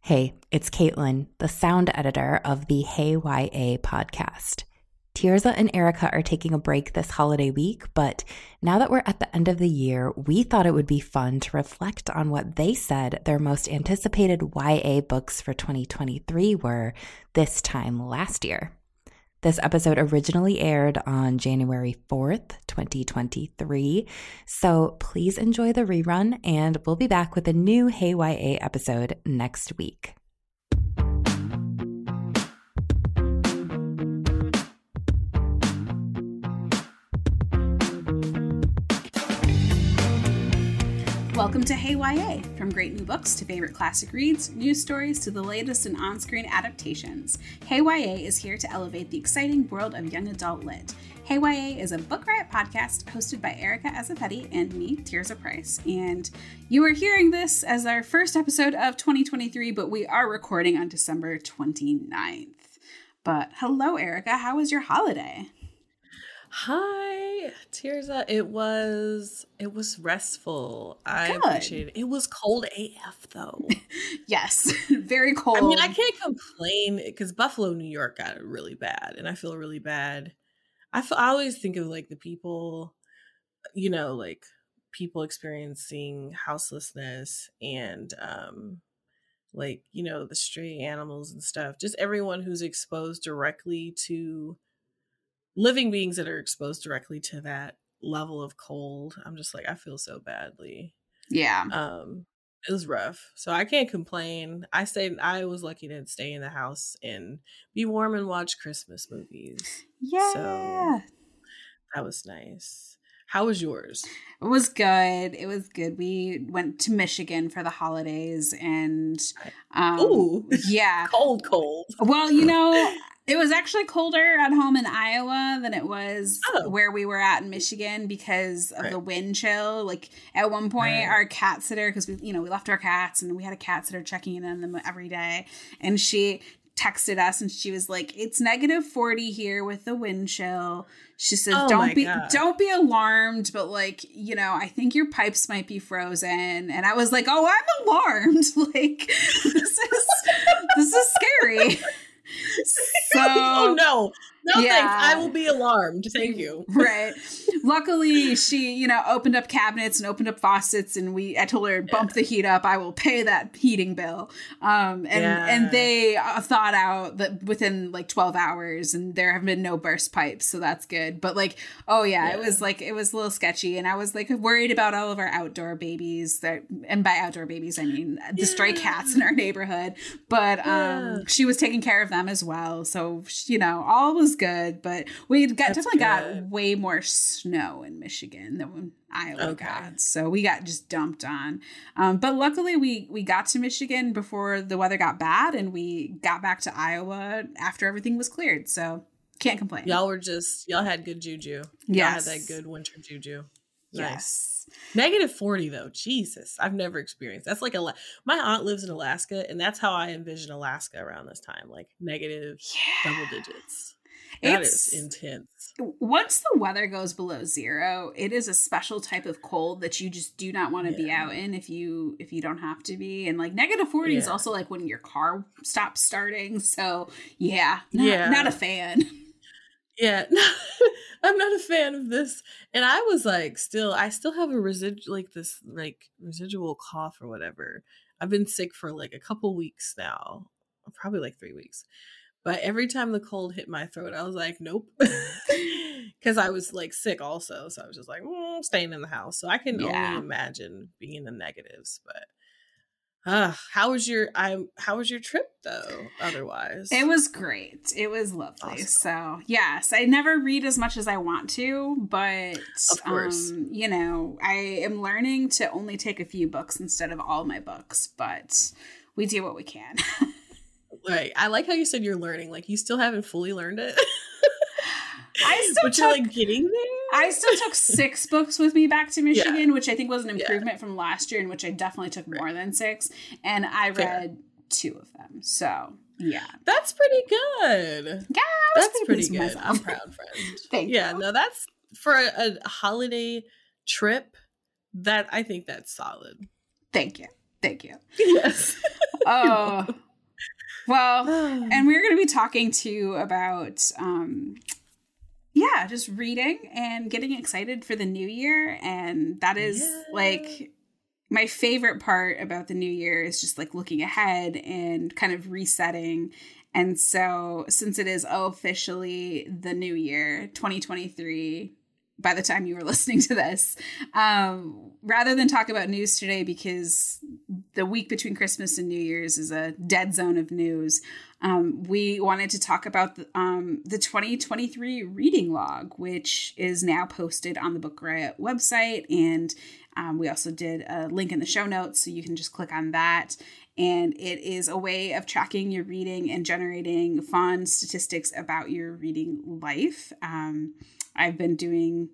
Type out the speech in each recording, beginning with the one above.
Hey, it's Caitlin, the sound editor of the Hey YA podcast. Tirzah and Erica are taking a break this holiday week, but now that we're at the end of the year, we thought it would be fun to reflect on what they said their most anticipated YA books for 2023 were this time last year. This episode originally aired on January 4th, 2023, so please enjoy the rerun, and we'll be back with a new Hey YA episode next week. Welcome to Hey YA, from great new books to favorite classic reads, news stories to the latest in on-screen adaptations. Hey YA is here to elevate the exciting world of young adult lit. Hey YA is a book riot podcast hosted by Erica Asipetti and me, Tirzah Price. And you are hearing this as our first episode of 2023, but we are recording on December 29th. But hello, Erica. How was your holiday? Hi, Tirzah. It was restful. I appreciate it. It was cold AF though. Yes, very cold. I mean, I can't complain because Buffalo, New York got it really bad, and I feel really bad. I always think of like the people, you know, like people experiencing houselessness and like, you know, the stray animals and stuff. Just everyone who's exposed directly to living beings that are exposed directly to that level of cold. I'm just like, I feel so badly. Yeah. It was rough. So I can't complain. I was lucky to stay in the house and be warm and watch Christmas movies. Yeah. So that was nice. How was yours? It was good. It was good. We went to Michigan for the holidays and yeah. Cold. Well, you know, it was actually colder at home in Iowa than it was where we were at in Michigan because of the wind chill. Like at one point, our cat sitter, because we left our cats and we had a cat sitter checking in on them every day, and she texted us and she was like, "It's negative 40 here with the wind chill." She says, "Don't be alarmed, but like, you know, I think your pipes might be frozen." And I was like, "Oh, I'm alarmed! Like this is scary." So, oh no, yeah. Thanks. I will be alarmed. Thank you. Right. Luckily, she, opened up cabinets and opened up faucets, and I told her, bump the heat up. I will pay that heating bill. And they thawed out that within like 12 hours, and there have been no burst pipes, so that's good. But like, it was a little sketchy, and I was like worried about all of our outdoor babies. And by outdoor babies, I mean the stray cats in our neighborhood. But she was taking care of them as well, so all was good. But we got way more snow in Michigan than Iowa got, so we got just dumped on. But luckily, we got to Michigan before the weather got bad, and we got back to Iowa after everything was cleared. So can't complain. Y'all had good juju. Yes, y'all had that good winter juju. Nice. Yes. Negative 40 though. Jesus. I've never experienced. That's like my aunt lives in Alaska, and that's how I envision Alaska around this time. Like negative double digits. That is intense. Once the weather goes below zero, it is a special type of cold that you just do not want to be out in if you don't have to be. And like negative 40 is also like when your car stops starting. So not a fan. Yeah, I'm not a fan of this. And I was like, I still have a residual cough or whatever. I've been sick for like a couple weeks now, probably like 3 weeks. But every time the cold hit my throat, I was like, nope. Because I was like sick also. So I was just like, staying in the house. So I can only imagine being in the negatives, but. How was your trip though? Otherwise, it was great. It was lovely. Awesome. So yes, I never read as much as I want to, but of course, I am learning to only take a few books instead of all my books. But we do what we can. Right. I like how you said you're learning. Like, you still haven't fully learned it. But you're like getting there? I still took 6 books with me back to Michigan, which I think was an improvement from last year, in which I definitely took more than 6. And I read 2 of them. So, yeah. That's pretty good. Yeah, that's pretty good. Myself. I'm proud, friend. Thank you. Yeah, no, that's for a holiday trip. That I think that's solid. Thank you. Thank you. Yes. Oh. Well, and we're going to be talking to you about, just reading and getting excited for the new year. And that is like my favorite part about the new year is just like looking ahead and kind of resetting. And so since it is officially the new year, 2023, by the time you were listening to this, rather than talk about news today, because the week between Christmas and New Year's is a dead zone of news, we wanted to talk about the 2023 reading log, which is now posted on the Book Riot website. And we also did a link in the show notes, so you can just click on that. And it is a way of tracking your reading and generating fun statistics about your reading life. I've been doing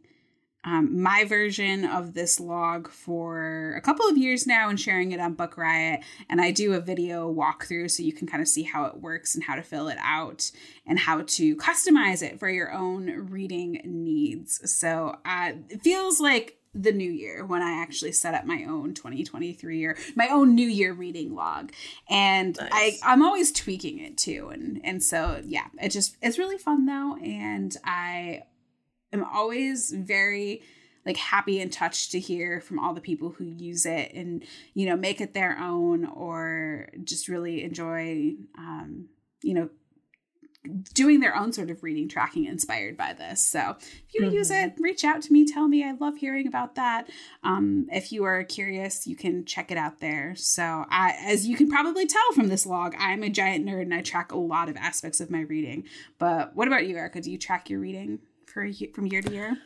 my version of this log for a couple of years now and sharing it on Book Riot. And I do a video walkthrough so you can kind of see how it works and how to fill it out and how to customize it for your own reading needs. So it feels like the new year when I actually set up my own 2023 or my own new year reading log. And nice. I'm always tweaking it too. And so, yeah, it's really fun though. And I'm always very like happy and touched to hear from all the people who use it and, you know, make it their own or just really enjoy, doing their own sort of reading tracking inspired by this. So if you use it, reach out to me, tell me. I love hearing about that. If you are curious, you can check it out there. So as you can probably tell from this log, I'm a giant nerd and I track a lot of aspects of my reading. But what about you, Erica? Do you track your reading from year to year?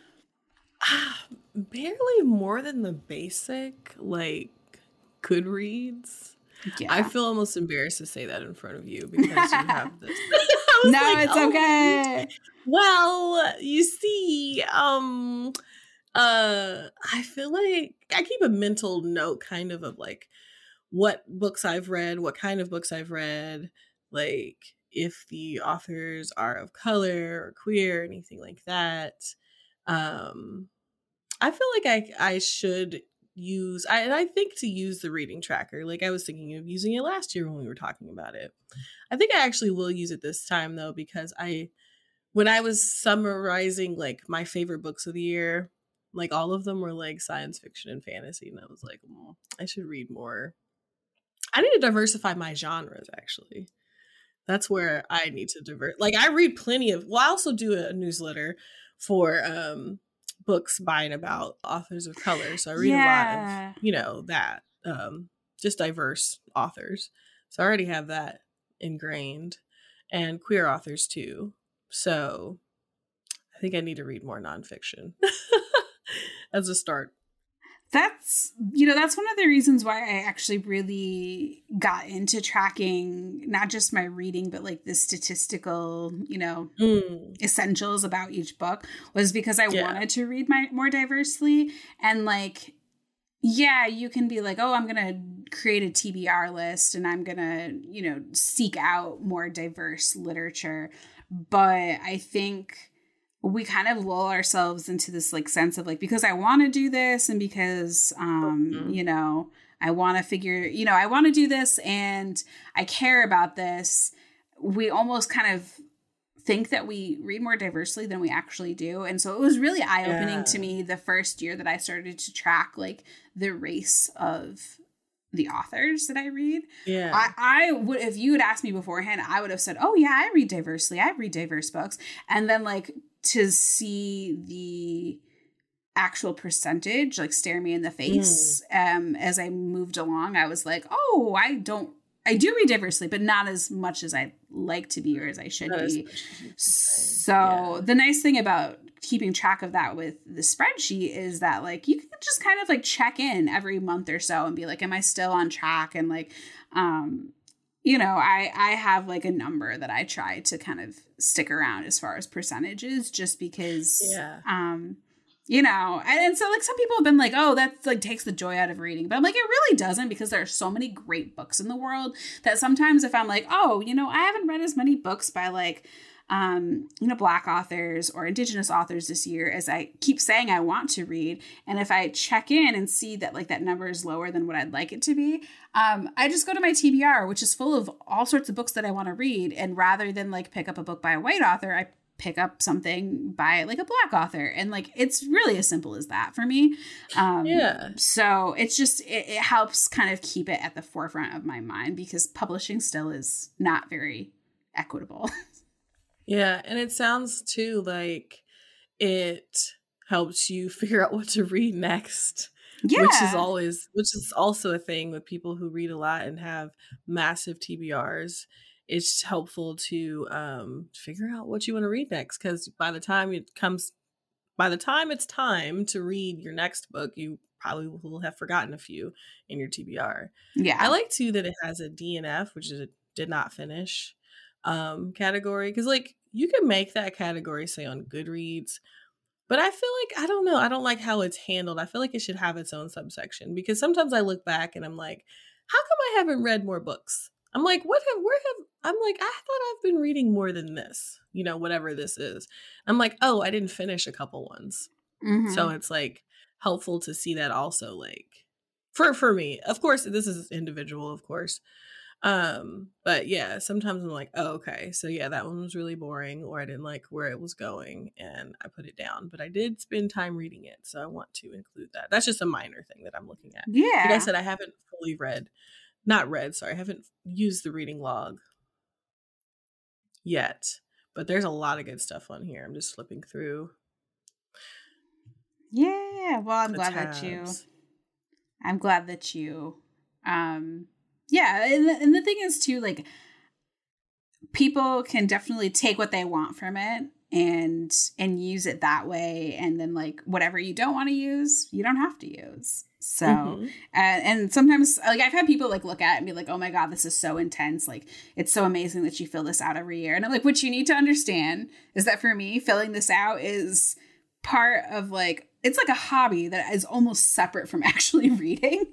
Barely more than the basic, like Goodreads. Yeah. I feel almost embarrassed to say that in front of you because you have this. No, like, it's okay. Well, you see, I feel like I keep a mental note kind of like what books I've read, what kind of books I've read, like if the authors are of color or queer, anything like that. I feel like I should use, I think to use the reading tracker. Like I was thinking of using it last year when we were talking about it. I think I actually will use it this time though, because when I was summarizing like my favorite books of the year, like all of them were like science fiction and fantasy. And I was like, I should read more. I need to diversify my genres actually. That's where I need to divert. Like I read plenty of, I also do a newsletter for books by and about authors of color. So I read a lot of, that, just diverse authors. So I already have that ingrained, and queer authors too. So I think I need to read more nonfiction as a start. That's one of the reasons why I actually really got into tracking not just my reading, but like the statistical, essentials about each book, was because I wanted to read more diversely. And like, you can be like, oh, I'm going to create a TBR list and I'm going to, seek out more diverse literature. But I think we kind of lull ourselves into this like sense of like, because I want to do this and because, I want to figure, I want to do this and I care about this. We almost kind of think that we read more diversely than we actually do. And so it was really eye-opening to me the first year that I started to track like the race of the authors that I read. Yeah. I would, if you had asked me beforehand, I would have said, oh yeah, I read diversely. I read diverse books. And then like, to see the actual percentage like stare me in the face as I moved along, I was like, oh, I do read diversely, but not as much as I like to be or as I should be. So the nice thing about keeping track of that with the spreadsheet is that, like, you can just kind of like check in every month or so and be like, am I still on track? And like, you know, I have like a number that I try to kind of stick around as far as percentages, just because, you know, and so like some people have been like, oh, that's like takes the joy out of reading. But I'm like, it really doesn't, because there are so many great books in the world that sometimes if I'm like, oh, you know, I haven't read as many books by like, you know, Black authors or Indigenous authors this year as I keep saying I want to read. And if I check in and see that like that number is lower than what I'd like it to be, I just go to my TBR, which is full of all sorts of books that I want to read. And rather than like pick up a book by a white author, I pick up something by like a Black author. And like, it's really as simple as that for me. So it's just, it helps kind of keep it at the forefront of my mind, because publishing still is not very equitable. Yeah, and it sounds too like it helps you figure out what to read next. Yeah. Which is also a thing with people who read a lot and have massive TBRs. It's helpful to figure out what you want to read next, because by the time it's time to read your next book, you probably will have forgotten a few in your TBR. Yeah. I like too that it has a DNF, which is a did not finish category, because like you can make that category say on Goodreads, but I feel like, I don't know, I don't like how it's handled. I feel like it should have its own subsection, because sometimes I look back and I'm like, how come I haven't read more books? I'm like, I thought I've been reading more than this, you know, whatever this is. I'm like, oh, I didn't finish a couple ones. Mm-hmm. So it's like helpful to see that also, like for me, of course, this is individual, of course. But yeah, sometimes I'm like, oh, okay, so yeah, that one was really boring, or I didn't like where it was going and I put it down, but I did spend time reading it, so I want to include that. That's just a minor thing that I'm looking at. Yeah, like I said, I haven't fully I haven't used the reading log yet, but there's a lot of good stuff on here. I'm just flipping through. Yeah, well, I'm glad that you yeah, and the thing is, too, like, people can definitely take what they want from it and use it that way. And then, like, whatever you don't want to use, you don't have to use. So, mm-hmm. And sometimes, like, I've had people, like, look at it and be like, oh, my God, this is so intense. Like, it's so amazing that you fill this out every year. And I'm like, what you need to understand is that for me, filling this out is part of, like, it's like a hobby that is almost separate from actually reading.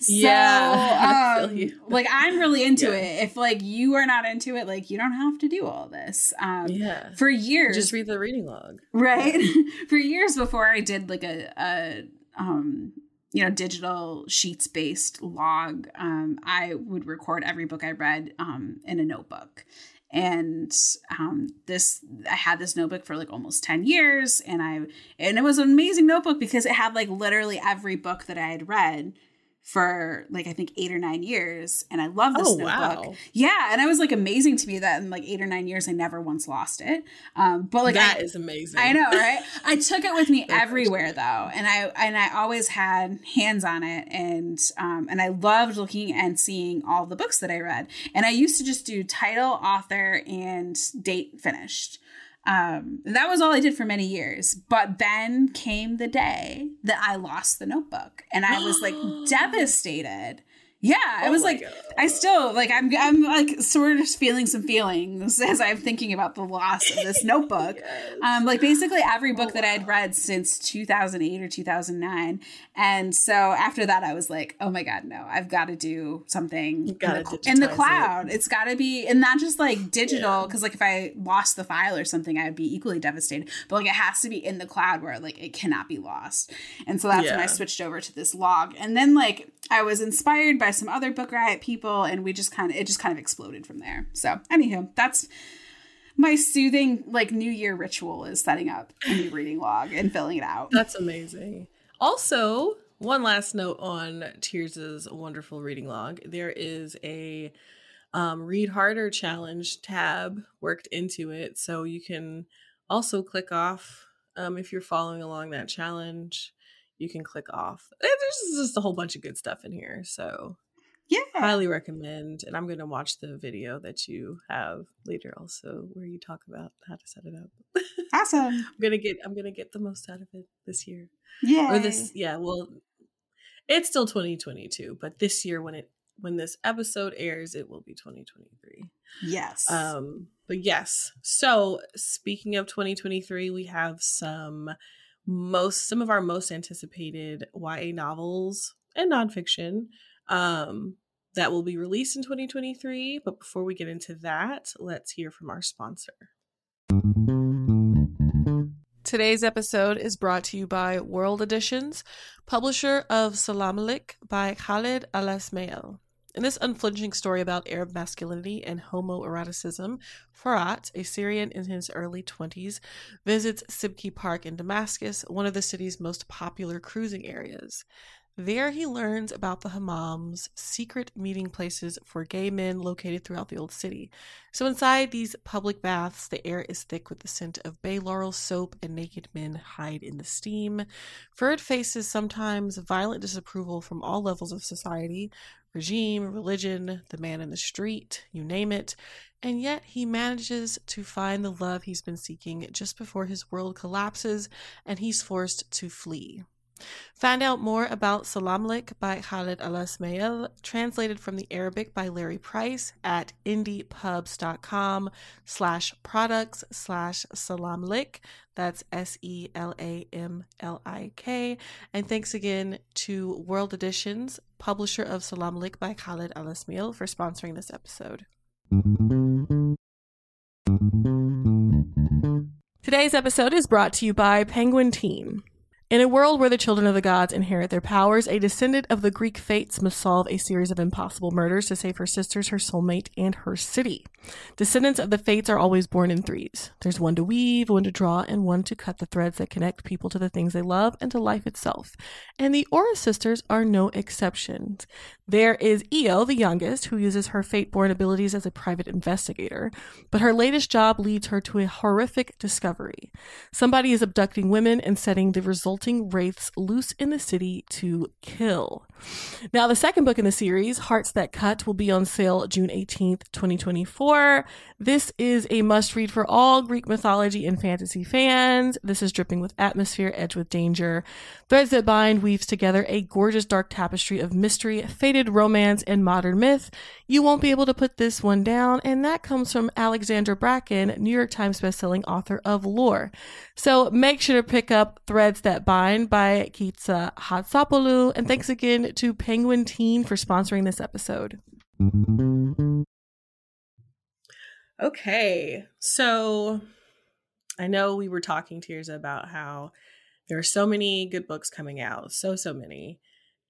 So, yeah, like, I'm really into it. If, like, you are not into it, like, you don't have to do all this. Yeah. For years. Just read the reading log. Right? Yeah. For years before I did, like, a you know, digital sheets-based log, I would record every book I read in a notebook. And I had this notebook for like almost 10 years. And it was an amazing notebook because it had like literally every book that I had read for like, I think 8 or 9 years. And I love this notebook. Wow. Yeah. And it was like amazing to me that in like 8 or 9 years, I never once lost it. But like, that is amazing. I know, right? I took it with me everywhere though. And I always had hands on it. And I loved looking and seeing all the books that I read. And I used to just do title, author, and date finished. That was all I did for many years. But then came the day that I lost the notebook, and I was like devastated. Yeah, I was like, God. I still like, I'm like sort of feeling some feelings as I'm thinking about the loss of this notebook. Yes. Like basically every book that I had read since 2008 or 2009. And so after that, I was like, oh my God, no, I've got to do something in the cloud. It's got to be, and not just like digital. Cause like if I lost the file or something, I would be equally devastated, but like it has to be in the cloud where like it cannot be lost. And so that's when I switched over to this log. And then like I was inspired by some other Book Riot people, and it just kind of exploded from there. So anywho, that's my soothing like New Year ritual, is setting up a new reading log and filling it out. That's amazing. Also, one last note on Tirzah's wonderful reading log. There is a Read Harder Challenge tab worked into it, so you can also click off if you're following along that challenge. You can click off. There's just a whole bunch of good stuff in here. So Yeah. Highly recommend. And I'm going to watch the video that you have later also where you talk about how to set it up. Awesome. I'm going to get the most out of it this year. Yeah. Or this, yeah, well, it's still 2022, but this year when this episode airs, it will be 2023. Yes. But yes. So speaking of 2023, we have some of our most anticipated YA novels and nonfiction that will be released in 2023. But before we get into that, let's hear from our sponsor. Today's episode is brought to you by World Editions, publisher of Salamalik by Khaled Alasmael. In this unflinching story about Arab masculinity and homoeroticism, Farat, a Syrian in his early 20s, visits Sibki Park in Damascus, one of the city's most popular cruising areas. There he learns about the hammams, secret meeting places for gay men located throughout the old city. So inside these public baths, the air is thick with the scent of bay laurel soap and naked men hide in the steam. Farid faces sometimes violent disapproval from all levels of society, regime, religion, the man in the street, you name it. And yet he manages to find the love he's been seeking just before his world collapses and he's forced to flee. Find out more about Salamalik by Khaled Alasmael, translated from the Arabic by Larry Price at indiepubs.com/products/salamlik. That's SELAMLIK. And thanks again to World Editions, publisher of Salamalik by Khaled Alasmael, for sponsoring this episode. Today's episode is brought to you by Penguin Teen. In a world where the children of the gods inherit their powers, a descendant of the Greek fates must solve a series of impossible murders to save her sisters, her soulmate, and her city. Descendants of the fates are always born in threes. There's one to weave, one to draw, and one to cut the threads that connect people to the things they love and to life itself. And the Aura sisters are no exceptions. There is Io, the youngest, who uses her fate-born abilities as a private investigator, but her latest job leads her to a horrific discovery. Somebody is abducting women and setting the result wraiths loose in the city to kill. Now, the second book in the series, Hearts That Cut, will be on sale June 18th, 2024. This is a must-read for all Greek mythology and fantasy fans. This is dripping with atmosphere, edged with danger. Threads That Bind weaves together a gorgeous dark tapestry of mystery, faded romance, and modern myth. You won't be able to put this one down, and that comes from Alexandra Bracken, New York Times bestselling author of Lore. So make sure to pick up Threads That Bind by Kitsa Hatsapoulou, and thanks again to Penguin Teen for sponsoring this episode. Okay, so I know we were talking, Tirzah, about how there are so many good books coming out, so many,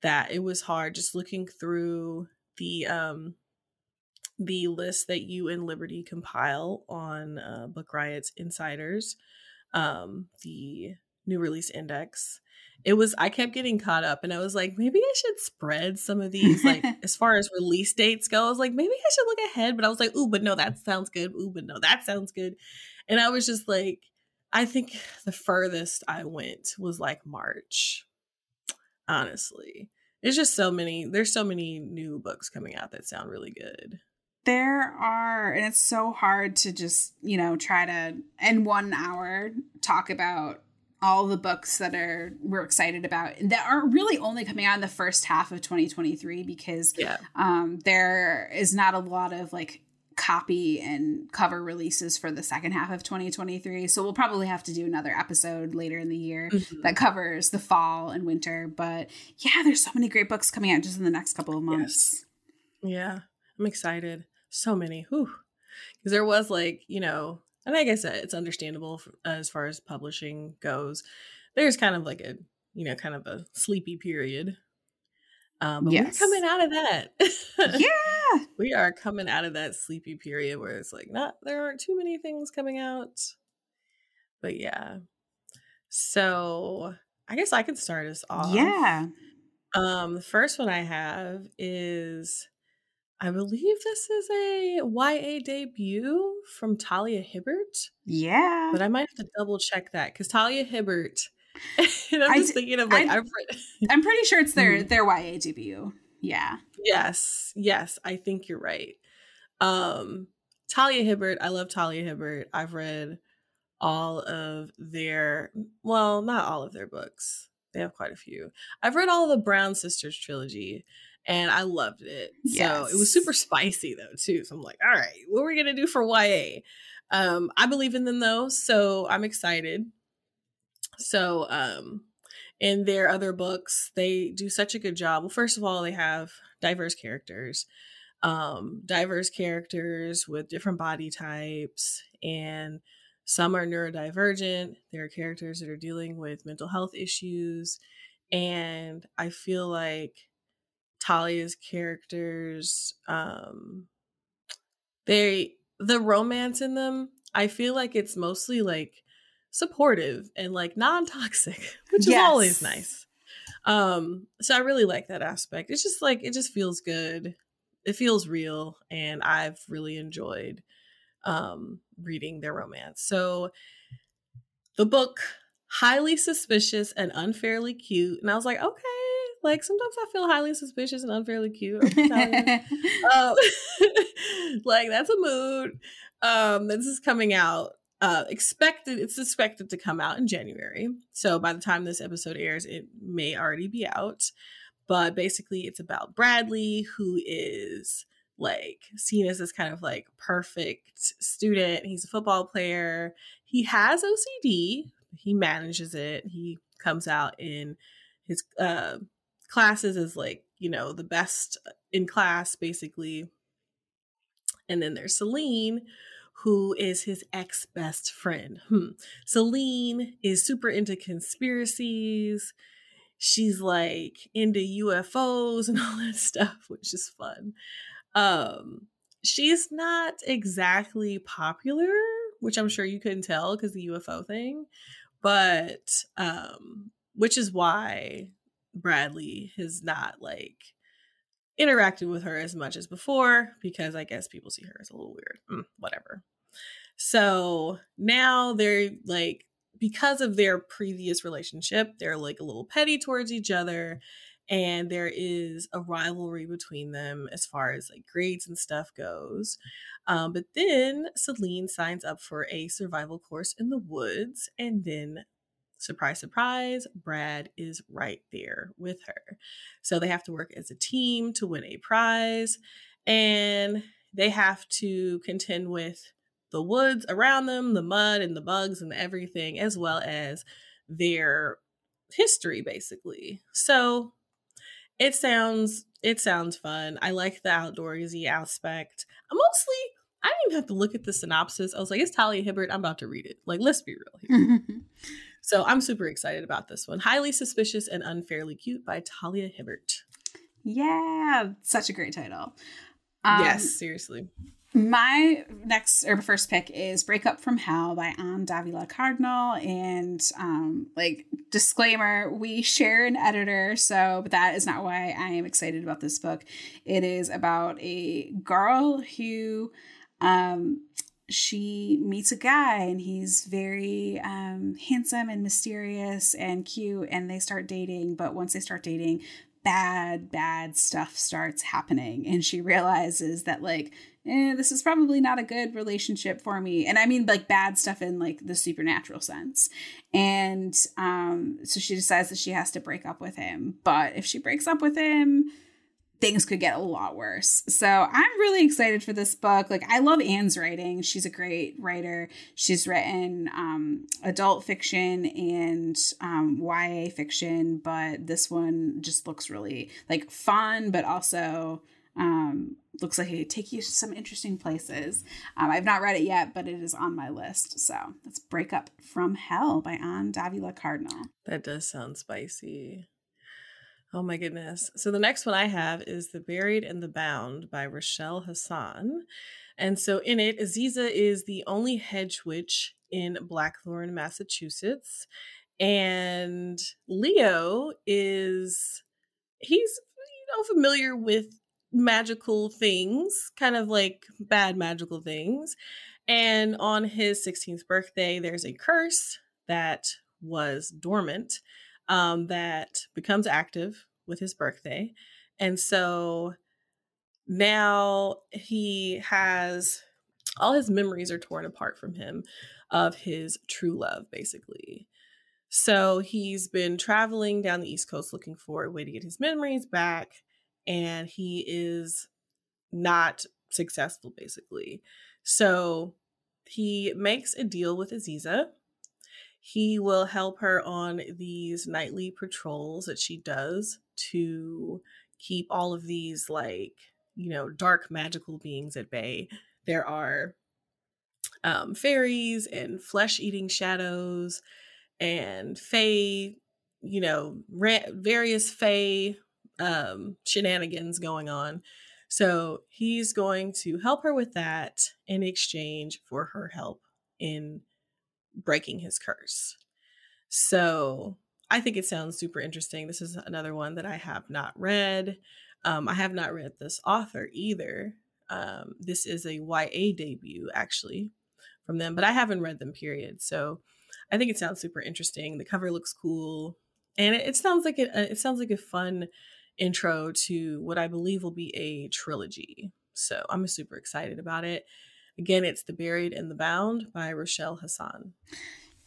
that it was hard just looking through the list that you and Liberty compile on Book Riot's Insiders, the new release index. I kept getting caught up and I was like, maybe I should spread some of these, like as far as release dates go. I was like, maybe I should look ahead, but I was like, ooh, but no, that sounds good. Ooh, but no, that sounds good. And I was just like, I think the furthest I went was like March. Honestly, it's just there's so many new books coming out that sound really good. There are, and it's so hard to just, try to in 1 hour talk about all the books that we're excited about that are really only coming out in the first half of 2023 because there is not a lot of like copy and cover releases for the second half of 2023. So we'll probably have to do another episode later in the year that covers the fall and winter. But yeah, there's so many great books coming out just in the next couple of months. Yes. Yeah, I'm excited. So many. Because there was and like I said, it's understandable as far as publishing goes. There's kind of like a, kind of a sleepy period. But we're coming out of that. Yeah. We are coming out of that sleepy period where it's like, there aren't too many things coming out. But yeah. So I guess I can start us off. Yeah. The first one I have is, I believe this is a YA debut from Talia Hibbert. Yeah. But I might have to double check that because Talia Hibbert, and I'm just thinking of like, I'm pretty sure it's their YA debut. Yeah. Yes, I think you're right. Talia Hibbert, I love Talia Hibbert. I've read all of their, well, not all of their books. They have quite a few. I've read all of the Brown Sisters trilogy, and I loved it. Yes. So it was super spicy, though, too. So I'm like, all right, what are we going to do for YA? I believe in them, though, so I'm excited. So in their other books, they do such a good job. Well, first of all, they have diverse characters with different body types, and some are neurodivergent. There are characters that are dealing with mental health issues. And I feel like Talia's characters, the romance in them, I feel like it's mostly like supportive and like non-toxic, which is always nice. So I really like that aspect. It's just like, it just feels good. It feels real. And I've really enjoyed reading their romance. So the book, Highly Suspicious and Unfairly Cute. And I was like, okay, like sometimes I feel highly suspicious and unfairly cute. Like that's a mood. This is coming out. It's expected to come out in January. So by the time this episode airs, it may already be out. But basically it's about Bradley, who is like seen as this kind of like perfect student. He's a football player. He has OCD. He manages it. He comes out in his classes as like, you know, the best in class, basically. And then there's Celine, who is his ex-best friend. Celine is super into conspiracies. She's like into UFOs and all that stuff, which is fun. She's not exactly popular, which I'm sure you couldn't tell because the UFO thing, but which is why Bradley has not like interacted with her as much as before, because I guess people see her as a little weird, whatever. So now they're like, because of their previous relationship, they're like a little petty towards each other. And there is a rivalry between them as far as like grades and stuff goes. But then Celine signs up for a survival course in the woods. And then, surprise, surprise, Brad is right there with her. So they have to work as a team to win a prize. And they have to contend with the woods around them, the mud and the bugs and everything, as well as their history, basically. So It sounds fun. I like the outdoorsy aspect. I didn't even have to look at the synopsis. I was like, it's Talia Hibbert. I'm about to read it. Like, let's be real here. So I'm super excited about this one. Highly Suspicious and Unfairly Cute by Talia Hibbert. Yeah. Such a great title. Yes, seriously. My first pick is Break Up From Hell by Ann Davila Cardinal. And, disclaimer, we share an editor, but that is not why I am excited about this book. It is about a girl who, she meets a guy, and he's very handsome and mysterious and cute, and they start dating. But once they start dating, bad stuff starts happening, and she realizes that this is probably not a good relationship for me. And I mean, like, bad stuff in like the supernatural sense. And so she decides that she has to break up with him. But if she breaks up with him, things could get a lot worse. So I'm really excited for this book. Like, I love Anne's writing. She's a great writer. She's written adult fiction and YA fiction. But this one just looks really like fun, but also looks like it could take you to some interesting places. I've not read it yet, but it is on my list. So that's Break Up From Hell by Ann Davila Cardinal. That does sound spicy. Oh my goodness. So the next one I have is The Buried and the Bound by Rochelle Hassan. And so in it, Aziza is the only hedge witch in Blackthorn, Massachusetts. And Leo he's familiar with magical things, kind of like bad magical things. And on his 16th birthday, there's a curse that was dormant that becomes active with his birthday. And so Now he has all his memories are torn apart from him of his true love, basically. So he's been traveling down the East Coast looking for a way to get his memories back, and he is not successful, basically. So he makes a deal with Aziza. He will help her on these nightly patrols that she does to keep all of these, like, you know, dark magical beings at bay. There are fairies and flesh-eating shadows and fae, you know, various fae shenanigans going on. So he's going to help her with that in exchange for her help in breaking his curse. So I think it sounds super interesting. This is another one that I have not read. I have not read this author either. This is a YA debut, actually, from them, but I haven't read them, period. So I think it sounds super interesting. The cover looks cool, and it sounds like it sounds like a fun intro to what I believe will be a trilogy. So I'm super excited about it. Again, it's The Buried and the Bound by Rochelle Hassan.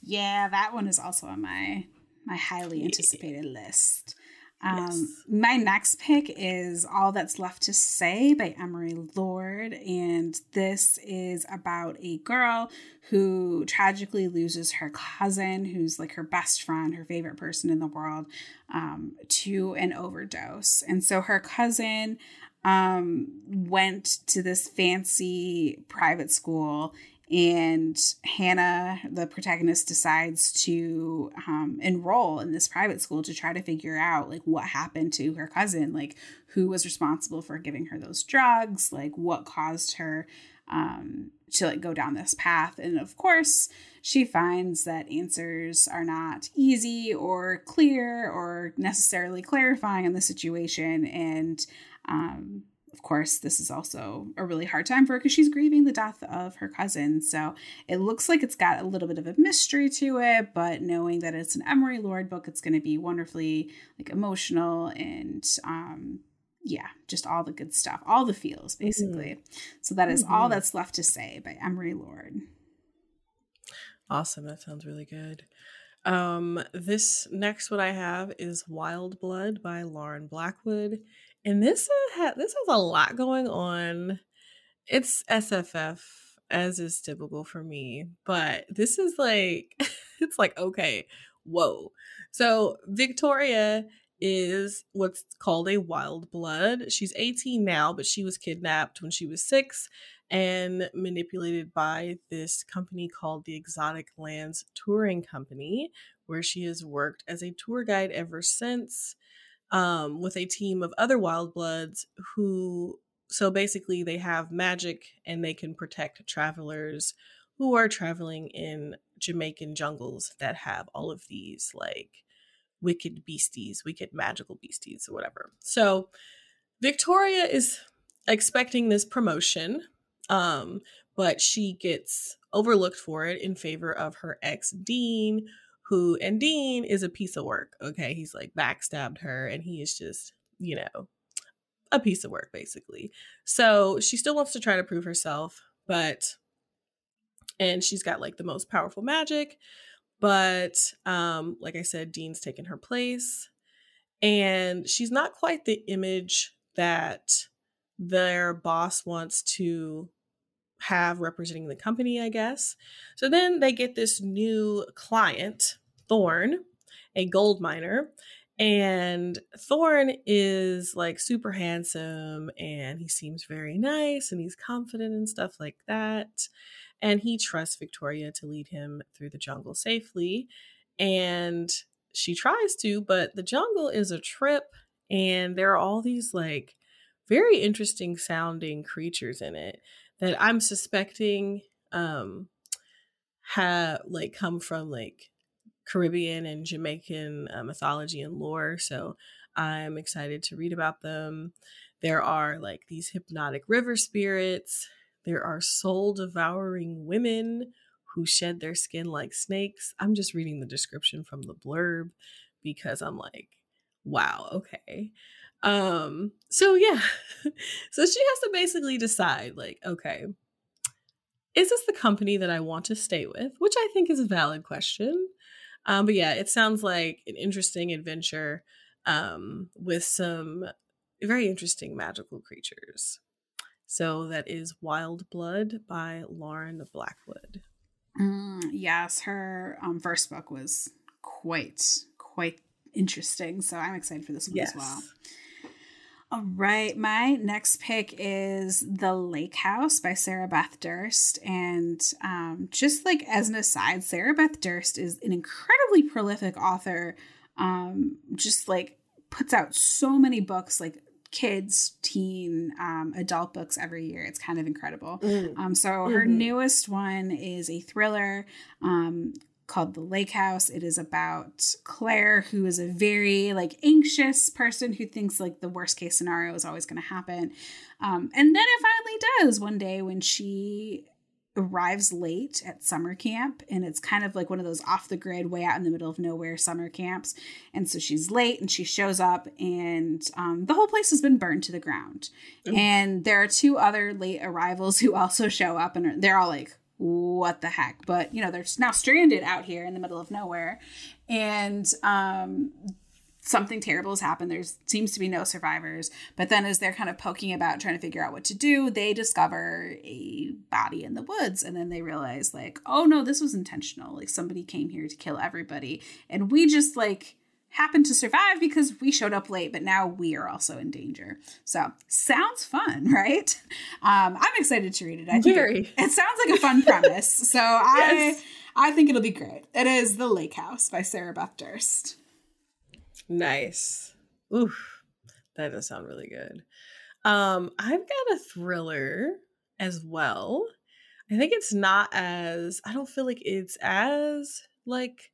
Yeah, that one is also on my highly anticipated list. Yes. My next pick is All That's Left to Say by Emery Lord. And this is about a girl who tragically loses her cousin, who's like her best friend, her favorite person in the world, to an overdose. And so her cousin went to this fancy private school, and Hannah, the protagonist, decides to enroll in this private school to try to figure out, like, what happened to her cousin, like, who was responsible for giving her those drugs, like, what caused her to, like, go down this path. And of course, she finds that answers are not easy or clear or necessarily clarifying in the situation. And of course, this is also a really hard time for her because she's grieving the death of her cousin. So it looks like it's got a little bit of a mystery to it, but knowing that it's an Emery Lord book, it's going to be wonderfully, like, emotional and, yeah, just all the good stuff, all the feels, basically. Mm-hmm. So that is All That's Left to Say by Emery Lord. Awesome. That sounds really good. This next one I have is Wildblood by Lauren Blackwood. And this has a lot going on. It's SFF, as is typical for me. But this is like, it's like, okay, whoa. So Victoria is what's called a wild blood. She's 18 now, but she was kidnapped when she was 6 and manipulated by this company called the Exotic Lands Touring Company, where she has worked as a tour guide ever since. With a team of other Wildbloods who, so basically they have magic and they can protect travelers who are traveling in Jamaican jungles that have all of these, like, wicked beasties, wicked magical beasties or whatever. So Victoria is expecting this promotion, but she gets overlooked for it in favor of her ex Dean, and Dean is a piece of work, okay? He's, like, backstabbed her, and he is just, you know, a piece of work, basically. So she still wants to try to prove herself, and she's got, like, the most powerful magic, but, like I said, Dean's taken her place, and she's not quite the image that their boss wants to have representing the company, I guess. So then they get this new client, Thorn, a gold miner. And Thorn is, like, super handsome, and he seems very nice, and he's confident and stuff like that. And he trusts Victoria to lead him through the jungle safely. And she tries to, but the jungle is a trip, and there are all these, like, very interesting sounding creatures in it that I'm suspecting come from, like, Caribbean and Jamaican mythology and lore. So I'm excited to read about them. There are, like, these hypnotic river spirits. There are soul-devouring women who shed their skin like snakes. I'm just reading the description from the blurb because I'm like, wow, okay. So yeah, so she has to basically decide, like, okay, is this the company that I want to stay with? Which I think is a valid question. But yeah, it sounds like an interesting adventure with some very interesting magical creatures. So that is Wildblood by Lauren Blackwood. Yes, her first book was quite interesting. So I'm excited for this one as well. All right, my next pick is The Lake House by Sarah Beth Durst. And just like as an aside, Sarah Beth Durst is an incredibly prolific author. Just like puts out so many books, like kids, teen, adult books every year. It's kind of incredible. So her newest one is a thriller called The Lake House. It is about Claire, who is a very like anxious person who thinks like the worst case scenario is always going to happen. And then it finally does one day when she arrives late at summer camp, and it's kind of like one of those off the grid, way out in the middle of nowhere summer camps. And so she's late and she shows up, and the whole place has been burned to the ground. And there are two other late arrivals who also show up, and they're all like, what the heck? But, you know, they're now stranded out here in the middle of nowhere, and something terrible has happened. There seems to be no survivors. But then as they're kind of poking about trying to figure out what to do, they discover a body in the woods. And then they realize, like, oh, no, this was intentional. Like, somebody came here to kill everybody. And we just, like, happened to survive because we showed up late, but now we are also in danger. So sounds fun, right? I'm excited to read it. I think it sounds like a fun premise. So I think it'll be great. It is The Lake House by Sarah Beth Durst. Nice. Oof, that does sound really good. I've got a thriller as well. I think it's not as, I don't feel like it's as like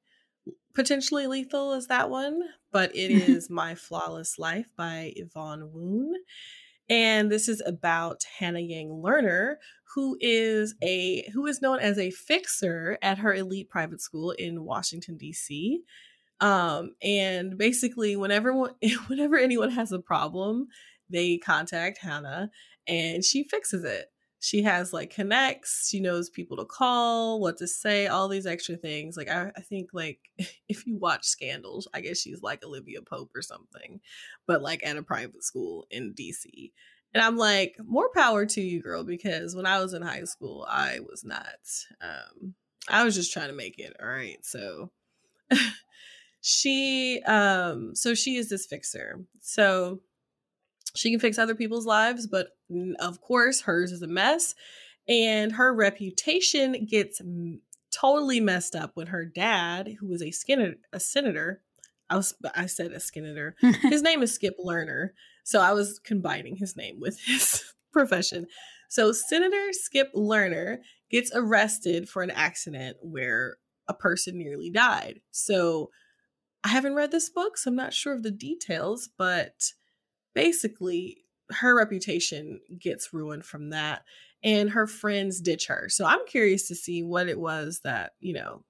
potentially lethal as that one, but it is My Flawless Life by Yvonne Woon. And this is about Hannah Yang Lerner, who is known as a fixer at her elite private school in Washington, D.C. And basically whenever anyone has a problem, they contact Hannah and she fixes it. She has like connects, she knows people to call, what to say, all these extra things. Like I think like if you watch Scandals, I guess she's like Olivia Pope or something, but like at a private school in DC. And I'm like, more power to you, girl, because when I was in high school, I was not, I was just trying to make it. All right. So she is this fixer. So she can fix other people's lives, but of course hers is a mess, and her reputation gets totally messed up when her dad, who was a senator, I said a Skinner. His name is Skip Lerner, so I was combining his name with his profession. So Senator Skip Lerner gets arrested for an accident where a person nearly died. So I haven't read this book, so I'm not sure of the details, but basically her reputation gets ruined from that, and her friends ditch her. So I'm curious to see what it was that, you know,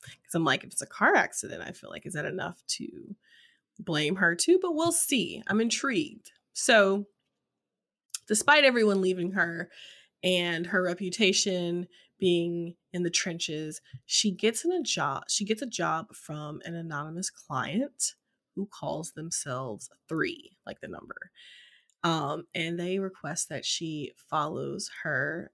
because I'm like, if it's a car accident, I feel like, is that enough to blame her too? But we'll see. I'm intrigued. So despite everyone leaving her and her reputation being in the trenches, she gets a job from an anonymous client who calls themselves 3, like the number. And they request that she follows her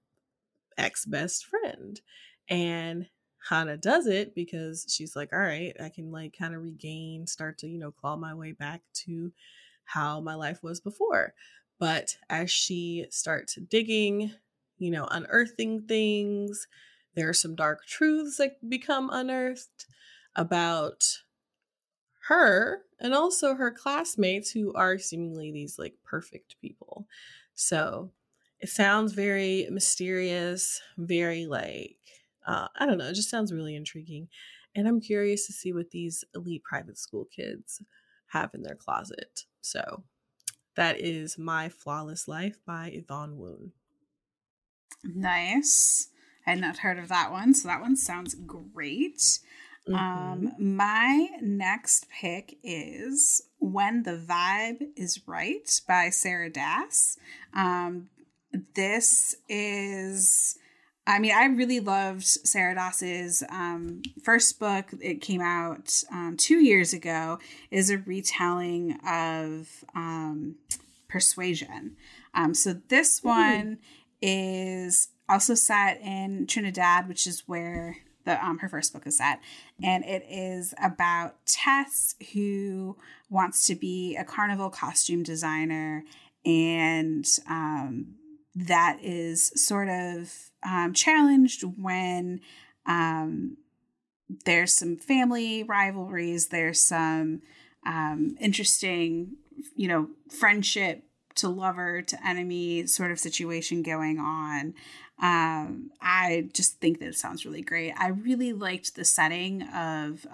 ex-best friend. And Hannah does it because she's like, all right, I can like kind of start to, you know, claw my way back to how my life was before. But as she starts digging, you know, unearthing things, there are some dark truths that become unearthed about her and also her classmates, who are seemingly these like perfect people. So it sounds very mysterious, very like, I don't know, it just sounds really intriguing. And I'm curious to see what these elite private school kids have in their closet. So that is My Flawless Life by Yvonne Woon. Nice. I had not heard of that one, so that one sounds great. Mm-hmm. My next pick is When the Vibe is Right by Sarah Dass. This is, I mean, I really loved Sarah Dass's first book. It came out 2 years ago. It is a retelling of Persuasion. So this one is also set in Trinidad, which is where the her first book is set. And it is about Tess, who wants to be a carnival costume designer. And that is sort of challenged when there's some family rivalries. There's some interesting, you know, friendship to lover to enemy sort of situation going on. I just think that it sounds really great. I really liked the setting of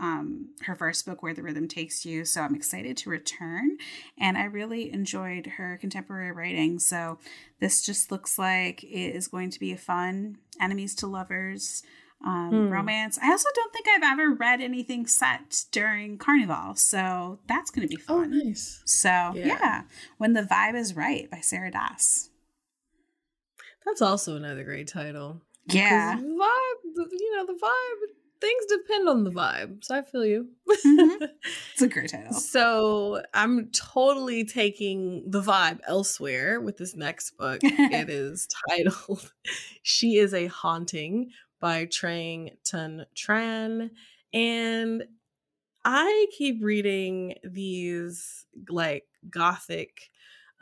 her first book, Where the Rhythm Takes You, so I'm excited to return. And I really enjoyed her contemporary writing, so this just looks like it is going to be a fun enemies to lovers romance. I also don't think I've ever read anything set during Carnival, so that's going to be fun. Oh, nice. So, yeah. When the Vibe is Right by Sarah Dass. That's also another great title. Yeah. Vibe, you know, the vibe, things depend on the vibe. So I feel you. Mm-hmm. It's a great title. So I'm totally taking the vibe elsewhere with this next book. It is titled She is a Haunting by Trang Tun Tran. And I keep reading these like gothic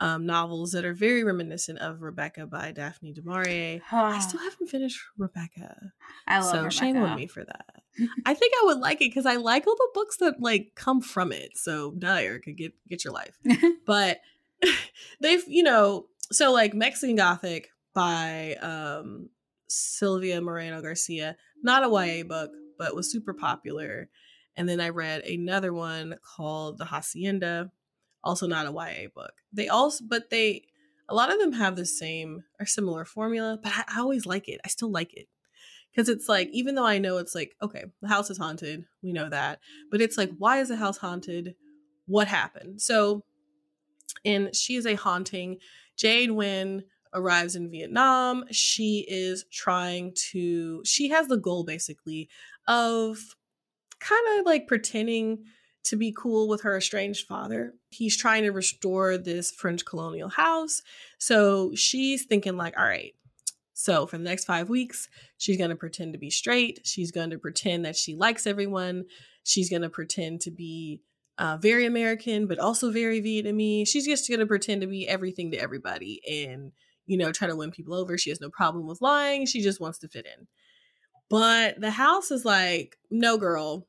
novels that are very reminiscent of Rebecca by Daphne du Maurier. I still haven't finished Rebecca. I love Rebecca. So shame on me for that. I think I would like it because I like all the books that like come from it. So duh, Erica, get your life. But they've, you know, so like Mexican Gothic by Silvia Moreno Garcia, not a YA book, but was super popular. And then I read another one called The Hacienda, also not a YA book. They also, but they, a lot of them have the same or similar formula, but I always like it. I still like it because it's like, even though I know it's like, okay, the house is haunted. We know that, but it's like, why is the house haunted? What happened? So in She is a Haunting, Jade Wynn arrives in Vietnam. She is she has the goal basically of kind of like pretending to be cool with her estranged father. He's trying to restore this French colonial house. So she's thinking like, all right, so for the next 5 weeks, she's going to pretend to be straight. She's going to pretend that she likes everyone. She's going to pretend to be very American, but also very Vietnamese. She's just going to pretend to be everything to everybody and, you know, try to win people over. She has no problem with lying. She just wants to fit in. But the house is like, no, girl.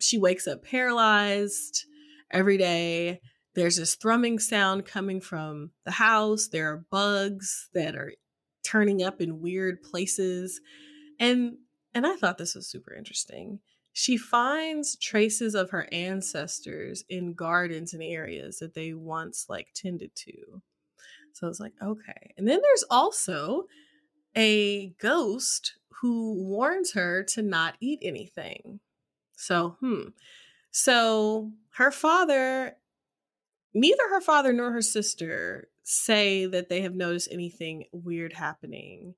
She wakes up paralyzed every day. There's this thrumming sound coming from the house. There are bugs that are turning up in weird places. And I thought this was super interesting. She finds traces of her ancestors in gardens and areas that they once like tended to. So I was like, okay. And then there's also a ghost who warns her to not eat anything. So, So her father, neither her father nor her sister say that they have noticed anything weird happening.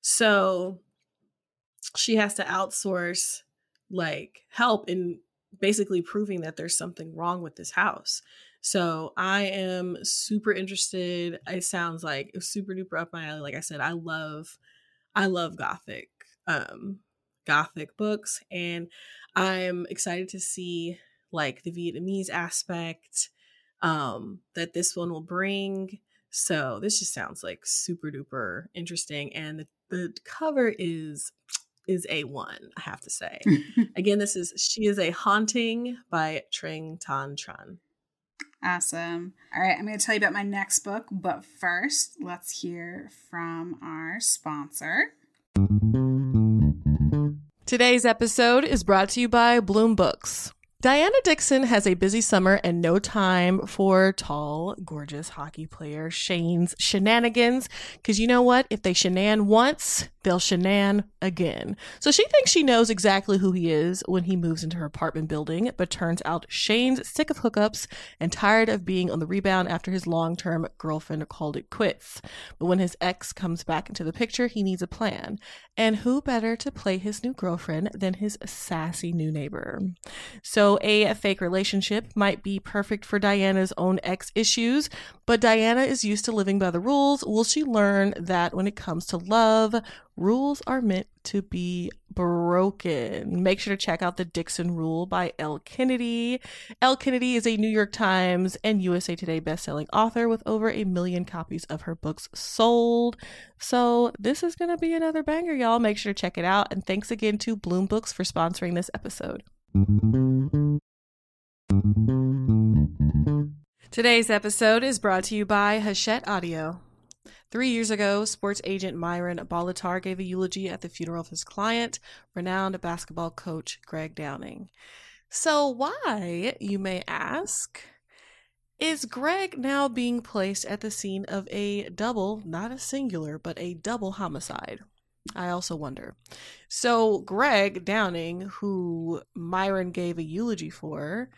So she has to outsource like help in basically proving that there's something wrong with this house. So I am super interested. It sounds like it's super duper up my alley. Like I said, I love Gothic books, and I'm excited to see like the Vietnamese aspect that this one will bring. So this just sounds like super duper interesting, and the cover is A1, I have to say. Again, this is She is a Haunting by Trang Tun Tran. Awesome. All right, I'm going to tell you about my next book, but first, let's hear from our sponsor. Today's episode is brought to you by Bloom Books. Diana Dixon has a busy summer and no time for tall, gorgeous hockey player Shane's shenanigans. Because you know what? If they shenan once, fell Shanann again. So she thinks she knows exactly who he is when he moves into her apartment building, but turns out Shane's sick of hookups and tired of being on the rebound after his long-term girlfriend called it quits. But when his ex comes back into the picture, he needs a plan. And who better to play his new girlfriend than his sassy new neighbor? So a fake relationship might be perfect for Diana's own ex issues, but Diana is used to living by the rules. Will she learn that when it comes to love, rules are meant to be broken? Make sure to check out The Dixon Rule by L. Kennedy. L. Kennedy is a New York Times and USA Today bestselling author with over 1 million copies of her books sold. So this is going to be another banger, y'all. Make sure to check it out. And thanks again to Bloom Books for sponsoring this episode. Today's episode is brought to you by Hachette Audio. 3 years ago, sports agent Myron Bolitar gave a eulogy at the funeral of his client, renowned basketball coach Greg Downing. So why, you may ask, is Greg now being placed at the scene of a double, not a singular, but a double homicide? I also wonder. So Greg Downing, who Myron gave a eulogy for,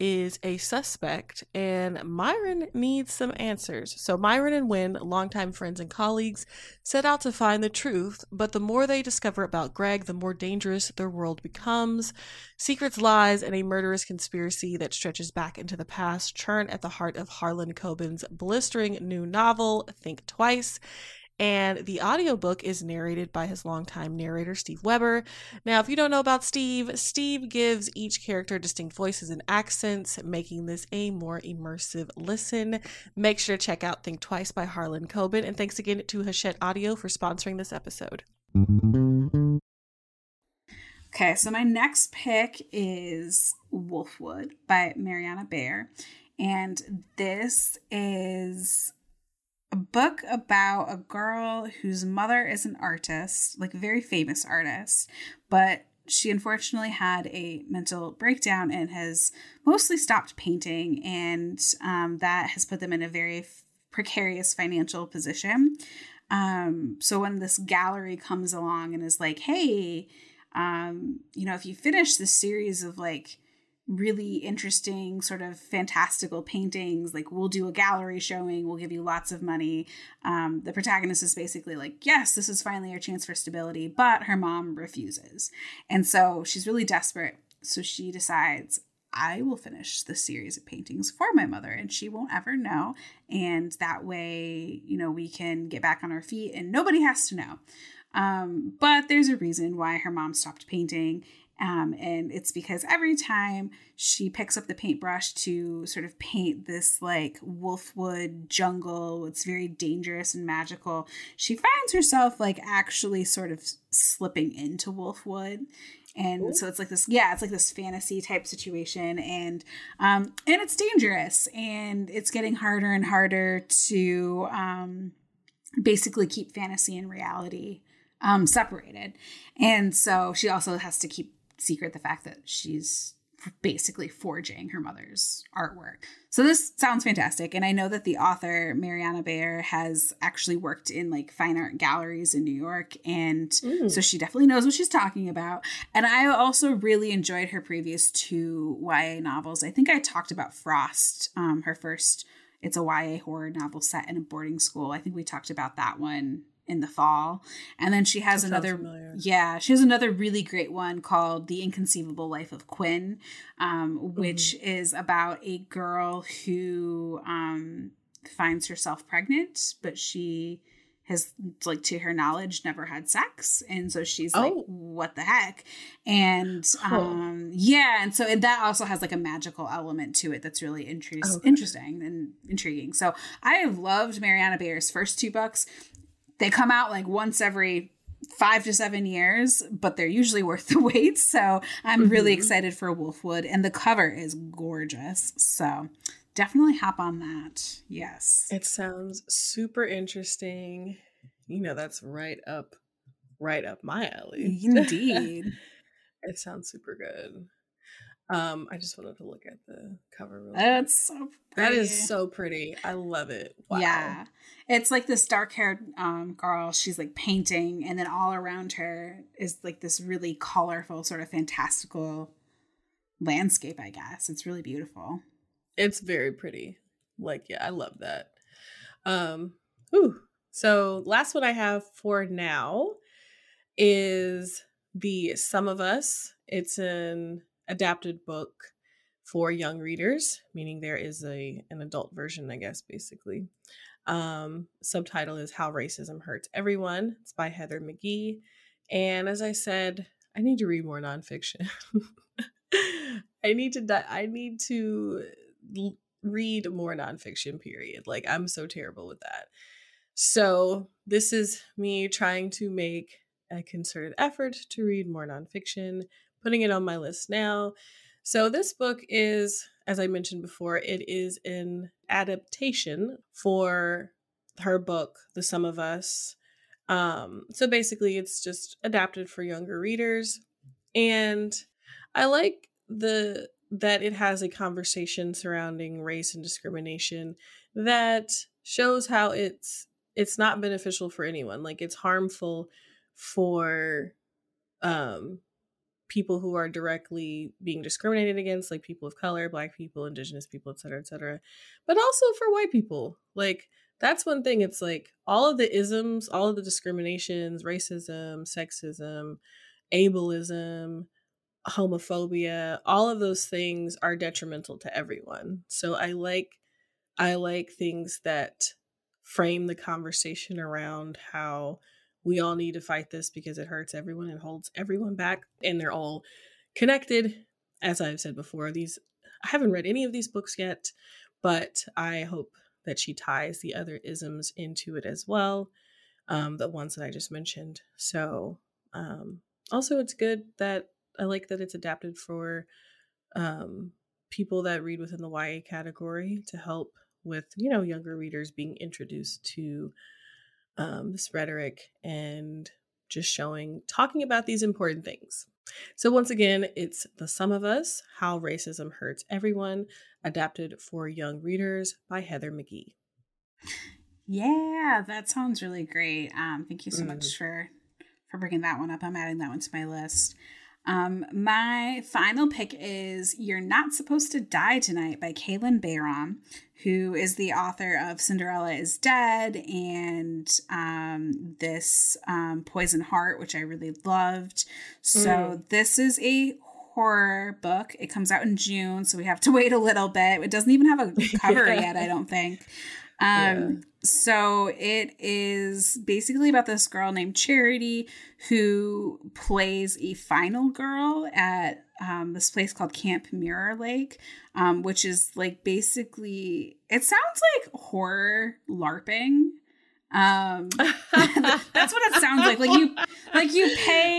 is a suspect, and Myron needs some answers. So Myron and Wynn, longtime friends and colleagues, set out to find the truth, but the more they discover about Greg, the more dangerous their world becomes. Secrets, lies, and a murderous conspiracy that stretches back into the past churn at the heart of Harlan Coben's blistering new novel, Think Twice. And the audiobook is narrated by his longtime narrator, Steve Weber. Now, if you don't know about Steve, Steve gives each character distinct voices and accents, making this a more immersive listen. Make sure to check out Think Twice by Harlan Coben. And thanks again to Hachette Audio for sponsoring this episode. Okay, so my next pick is Wolfwood by Mariana Baer. And this is a book about a girl whose mother is an artist, like a very famous artist, but she unfortunately had a mental breakdown and has mostly stopped painting, and that has put them in a very precarious financial position. So when this gallery comes along and is like, hey, you know, if you finish this series of like really interesting sort of fantastical paintings, like we'll do a gallery showing, we'll give you lots of money, the protagonist is basically like, yes, this is finally our chance for stability, but her mom refuses, and so she's really desperate. So she decides, I will finish the series of paintings for my mother and she won't ever know, and that way, you know, we can get back on our feet and nobody has to know. But there's a reason why her mom stopped painting. And it's because every time she picks up the paintbrush to sort of paint this like Wolfwood jungle, it's very dangerous and magical, she finds herself like actually sort of slipping into Wolfwood. And Ooh. So it's like this, yeah, it's like this fantasy type situation, and it's dangerous and it's getting harder and harder to, basically keep fantasy and reality, separated. And so she also has to keep secret the fact that she's basically forging her mother's artwork. So this sounds fantastic. And I know that the author, Mariana Baer, has actually worked in like fine art galleries in New York. And so she definitely knows what she's talking about. And I also really enjoyed her previous two YA novels. I think I talked about Frost, her first, it's a YA horror novel set in a boarding school. I think we talked about that one in the fall. And then she has another really great one called The Inconceivable Life of Quinn, which is about a girl who finds herself pregnant, but she has, like, to her knowledge, never had sex. And so she's like, what the heck? And and that also has like a magical element to it that's really interesting and intriguing. So I have loved Mariana Baer's first two books. They come out like once every 5 to 7 years, but they're usually worth the wait. So I'm really excited for Wolfwood, and the cover is gorgeous. So definitely hop on that. Yes. It sounds super interesting. You know, that's right up my alley. Indeed. It sounds super good. I just wanted to look at the cover real quick. That's so pretty. That is so pretty. I love it. Wow. Yeah. It's like this dark-haired girl. She's like painting, and then all around her is like this really colorful, sort of fantastical landscape, I guess. It's really beautiful. It's very pretty. Like, yeah, I love that. Ooh. So last one I have for now is the Some of Us. It's an adapted book for young readers, meaning there is an adult version, I guess, basically. Subtitle is How Racism Hurts Everyone. It's by Heather McGee. And as I said, I need to read more nonfiction. I need to read more nonfiction, period. Like, I'm so terrible with that. So this is me trying to make a concerted effort to read more nonfiction, putting it on my list now. So this book is, as I mentioned before, it is an adaptation for her book, The Sum of Us. So basically it's just adapted for younger readers. And I like that it has a conversation surrounding race and discrimination that shows how it's not beneficial for anyone. Like, it's harmful for people who are directly being discriminated against, like people of color, Black people, Indigenous people, et cetera, but also for white people. Like, that's one thing. It's like all of the isms, all of the discriminations, racism, sexism, ableism, homophobia, all of those things are detrimental to everyone. So I like things that frame the conversation around how we all need to fight this because it hurts everyone and holds everyone back. And they're all connected. As I've said before, I haven't read any of these books yet, but I hope that she ties the other isms into it as well. The ones that I just mentioned. So also it's good that I like that it's adapted for people that read within the YA category to help with, you know, younger readers being introduced to this rhetoric and just talking about these important things. So once again, it's The Sum of Us, How Racism Hurts Everyone, adapted for young readers by Heather McGee. Yeah, that sounds really great. Thank you so much for bringing that one up. I'm adding that one to my list. My final pick is You're Not Supposed to Die Tonight by Kaylin Bayram, who is the author of Cinderella is Dead and this Poison Heart, which I really loved. So this is a horror book. It comes out in June, so we have to wait a little bit. It doesn't even have a cover yet, I don't think. So it is basically about this girl named Charity who plays a final girl at this place called Camp Mirror Lake, which is like basically, it sounds like horror LARPing. That's what it sounds like. Like you pay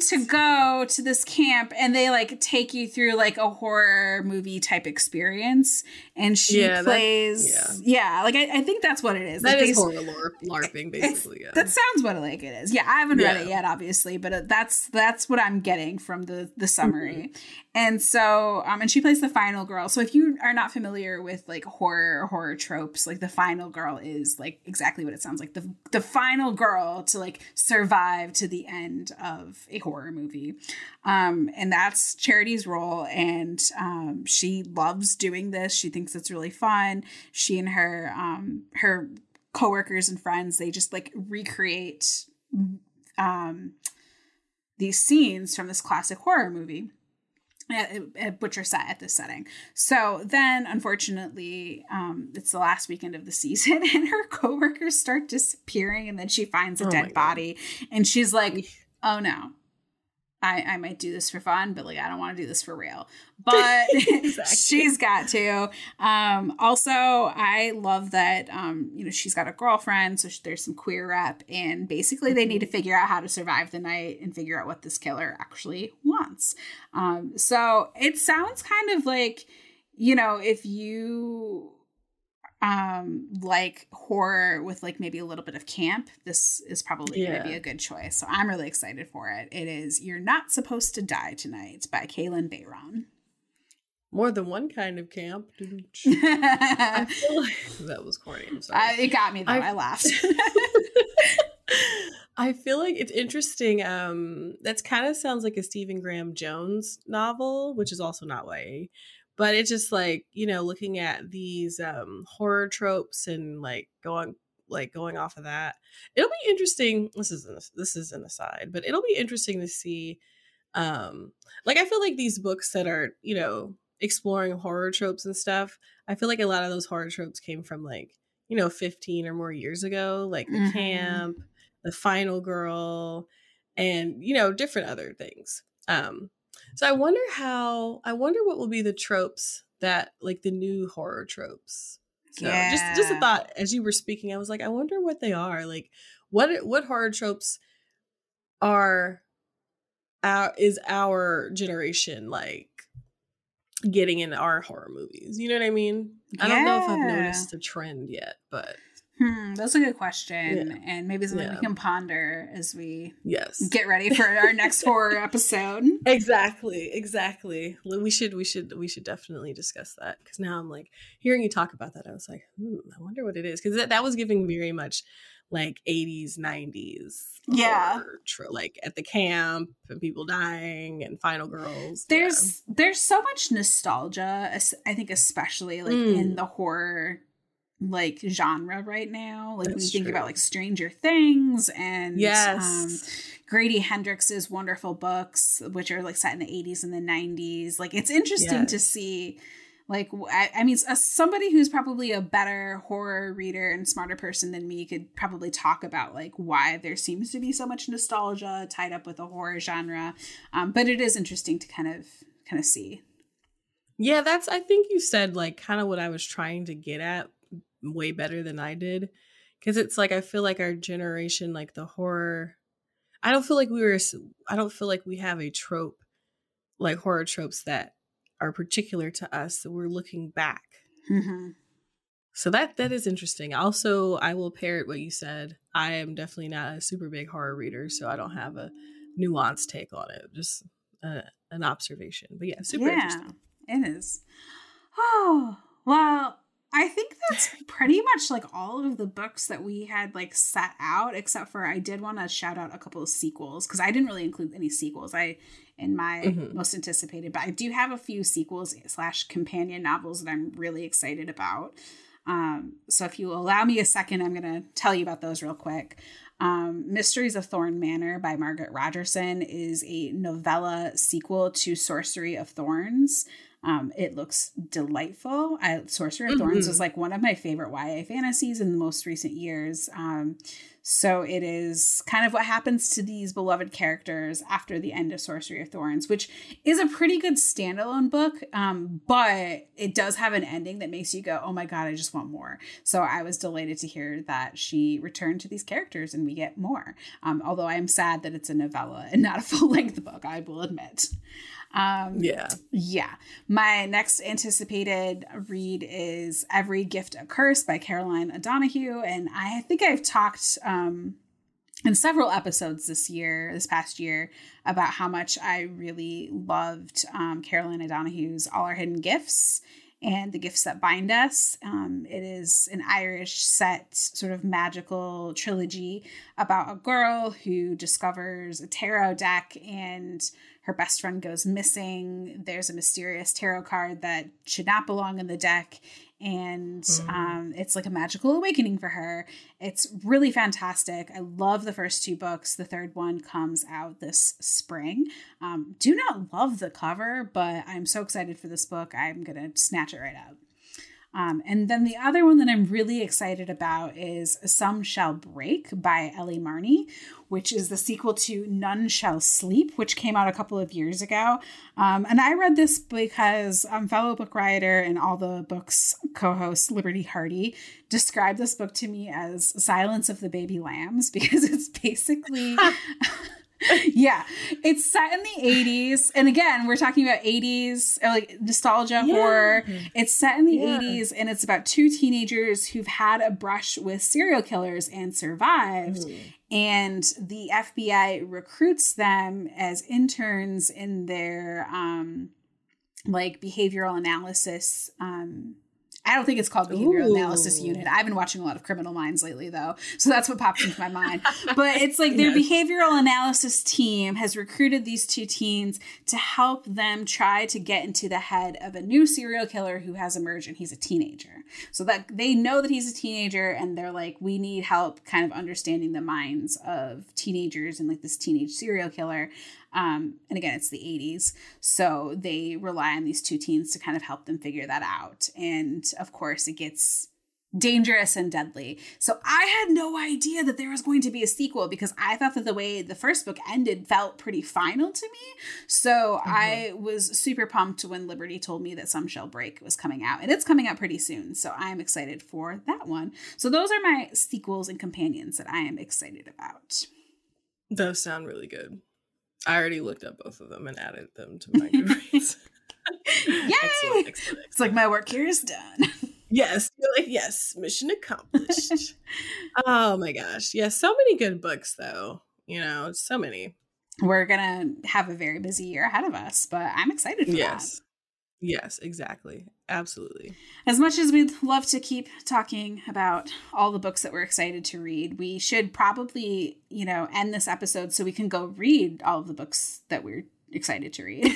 to go to this camp and they like take you through like a horror movie type experience. And she I think that's what it is. That like, is horror LARPing basically. Yeah. That sounds what like it is. Yeah, I haven't read it yet, obviously, but that's what I'm getting from the summary. Mm-hmm. And so, and she plays the final girl. So if you are not familiar with like horror tropes, like the final girl is like exactly what it sounds like. The final girl to like survive to the end of a horror movie. And that's Charity's role. And she loves doing this. She thinks it's really fun. She and her, her coworkers and friends, they just like recreate these scenes from this classic horror movie, which are set at this setting. So then, unfortunately, it's the last weekend of the season and her coworkers start disappearing, and then she finds a dead body and she's like, oh no, I might do this for fun, but like, I don't want to do this for real. But she's got to. Also, I love that, you know, she's got a girlfriend. So there's some queer rep, and basically they need to figure out how to survive the night and figure out what this killer actually wants. So it sounds kind of like, you know, if you like horror with like maybe a little bit of camp, this is probably going to be a good choice. So I'm really excited for it. It is You're Not Supposed to Die Tonight by Kaylin Bayram. More than one kind of camp. I feel like that was corny. I'm sorry. It got me though. I laughed. I feel like it's interesting. That's kind of sounds like a Stephen Graham Jones novel, which is also not YA. But it's just like, you know, looking at these horror tropes and like going off of that. It'll be interesting. This is an aside, but it'll be interesting to see. Like I feel like these books that are, you know, exploring horror tropes and stuff. I feel like a lot of those horror tropes came from like, you know, 15 or more years ago, like the mm-hmm. camp, the final girl, and, you know, different other things. So I wonder what will be the tropes that like the new horror tropes. So yeah. just a thought as you were speaking, I was like, I wonder what they are. Like what horror tropes are our generation like getting in our horror movies. You know what I mean? Yeah. I don't know if I've noticed a trend yet, but that's a good question. Yeah. And maybe something we can ponder as we get ready for our next horror episode. Exactly. We should definitely discuss that, because now I'm like hearing you talk about that. I was like, I wonder what it is, because that was giving very much like 80s, 90s. Yeah. Like at the camp and people dying and final girls. There's so much nostalgia, I think, especially like in the horror like genre right now. Like when you think about like Stranger Things and Grady Hendrix's wonderful books, which are like set in the 80s and the 90s. Like it's interesting to see. Like, I mean, as somebody who's probably a better horror reader and smarter person than me could probably talk about, like, why there seems to be so much nostalgia tied up with the horror genre. But it is interesting to kind of see. Yeah, I think you said, like, kind of what I was trying to get at way better than I did. Because it's, like, I feel like our generation, like, the horror... I don't feel like we have a trope, like, horror tropes that are particular to us, that we're looking back. Mm-hmm. So that is interesting. Also, I will parrot what you said. I am definitely not a super big horror reader, so I don't have a nuanced take on it. Just an observation. But yeah, super interesting. It is. Oh, well, I think that's pretty much like all of the books that we had like set out, except for I did want to shout out a couple of sequels, because I didn't really include any sequels in my most anticipated, but I do have a few sequels / companion novels that I'm really excited about. So if you allow me a second, I'm going to tell you about those real quick. Mysteries of Thorn Manor by Margaret Rogerson is a novella sequel to Sorcery of Thorns. It looks delightful. Sorcery of Thorns was like one of my favorite YA fantasies in the most recent years. So it is kind of what happens to these beloved characters after the end of Sorcery of Thorns, which is a pretty good standalone book. But it does have an ending that makes you go, oh my God, I just want more. So I was delighted to hear that she returned to these characters and we get more. Although I am sad that it's a novella and not a full length book, I will admit. My next anticipated read is Every Gift a Curse by Caroline O'Donoghue, and I think I've talked in several episodes this past year about how much I really loved Caroline O'Donoghue's All Our Hidden Gifts and The Gifts That Bind Us. It is an Irish set sort of magical trilogy about a girl who discovers a tarot deck and her best friend goes missing. There's a mysterious tarot card that should not belong in the deck. And it's like a magical awakening for her. It's really fantastic. I love the first two books. The third one comes out this spring. Do not love the cover, but I'm so excited for this book. I'm going to snatch it right up. And then the other one that I'm really excited about is Some Shall Break by Ellie Marney, which is the sequel to None Shall Sleep, which came out a couple of years ago. And I read this because fellow book writer and All the Books co-host Liberty Hardy described this book to me as Silence of the Baby Lambs, because it's basically... it's set in the 80s, and again we're talking about 80s like nostalgia horror. It's set in the 80s, and it's about two teenagers who've had a brush with serial killers and survived, and the FBI recruits them as interns in their like behavioral analysis. I don't think it's called behavioral analysis unit. I've been watching a lot of Criminal Minds lately, though, so that's what popped into my mind. But it's like their behavioral analysis team has recruited these two teens to help them try to get into the head of a new serial killer who has emerged, and he's a teenager. So that they know that he's a teenager, and they're like, we need help kind of understanding the minds of teenagers and like this teenage serial killer. And again, it's the 80s. So they rely on these two teens to kind of help them figure that out. And of course, it gets dangerous and deadly. So I had no idea that there was going to be a sequel, because I thought that the way the first book ended felt pretty final to me. So I was super pumped when Liberty told me that Some Shall Break was coming out, and it's coming out pretty soon. So I'm excited for that one. So those are my sequels and companions that I am excited about. Those sound really good. I already looked up both of them and added them to my Goodreads. Yay! Excellent, excellent. It's like my work here is done. Yes. Like, yes. Mission accomplished. Oh my gosh. Yeah. So many good books, though. You know, so many. We're going to have a very busy year ahead of us, but I'm excited for that. Yes, exactly. Absolutely. As much as we'd love to keep talking about all the books that we're excited to read, we should probably, you know, end this episode so we can go read all of the books that we're excited to read.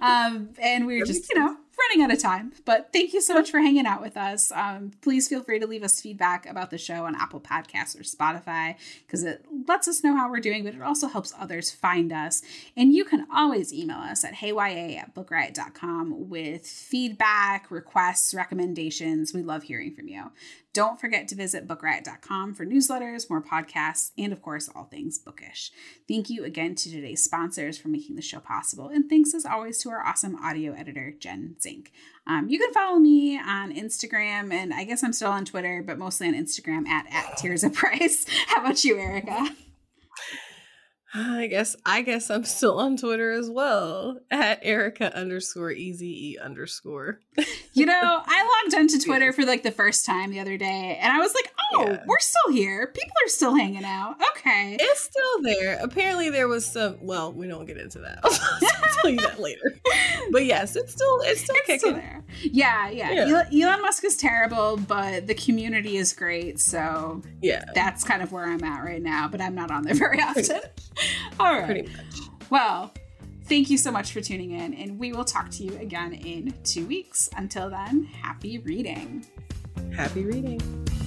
And we're just, you know, running out of time. But thank you so much for hanging out with us. Please feel free to leave us feedback about the show on Apple Podcasts or Spotify, because it lets us know how we're doing, but it also helps others find us. And you can always email us at heyya@bookriot.com with feedback, requests, recommendations. We love hearing from you. Don't forget to visit bookriot.com for newsletters, more podcasts, and of course, all things bookish. Thank you again to today's sponsors for making the show possible. And thanks as always to our awesome audio editor, Jen Zink. You can follow me on Instagram, and I guess I'm still on Twitter, but mostly on Instagram at Tirzah Price. How about you, Erica? I guess I'm still on Twitter as well at Erica_EZE_. You know, I logged onto Twitter for like the first time the other day, and I was like, we're still here. People are still hanging out. Okay. It's still there. Apparently there was some, well, we don't get into that. I'll tell you that later. But yes, it's still kicking. Still there. Yeah. Elon Musk is terrible, but the community is great. So yeah, that's kind of where I'm at right now, but I'm not on there very often. All right. Pretty much. Well, thank you so much for tuning in, and we will talk to you again in 2 weeks. Until then, happy reading. Happy reading.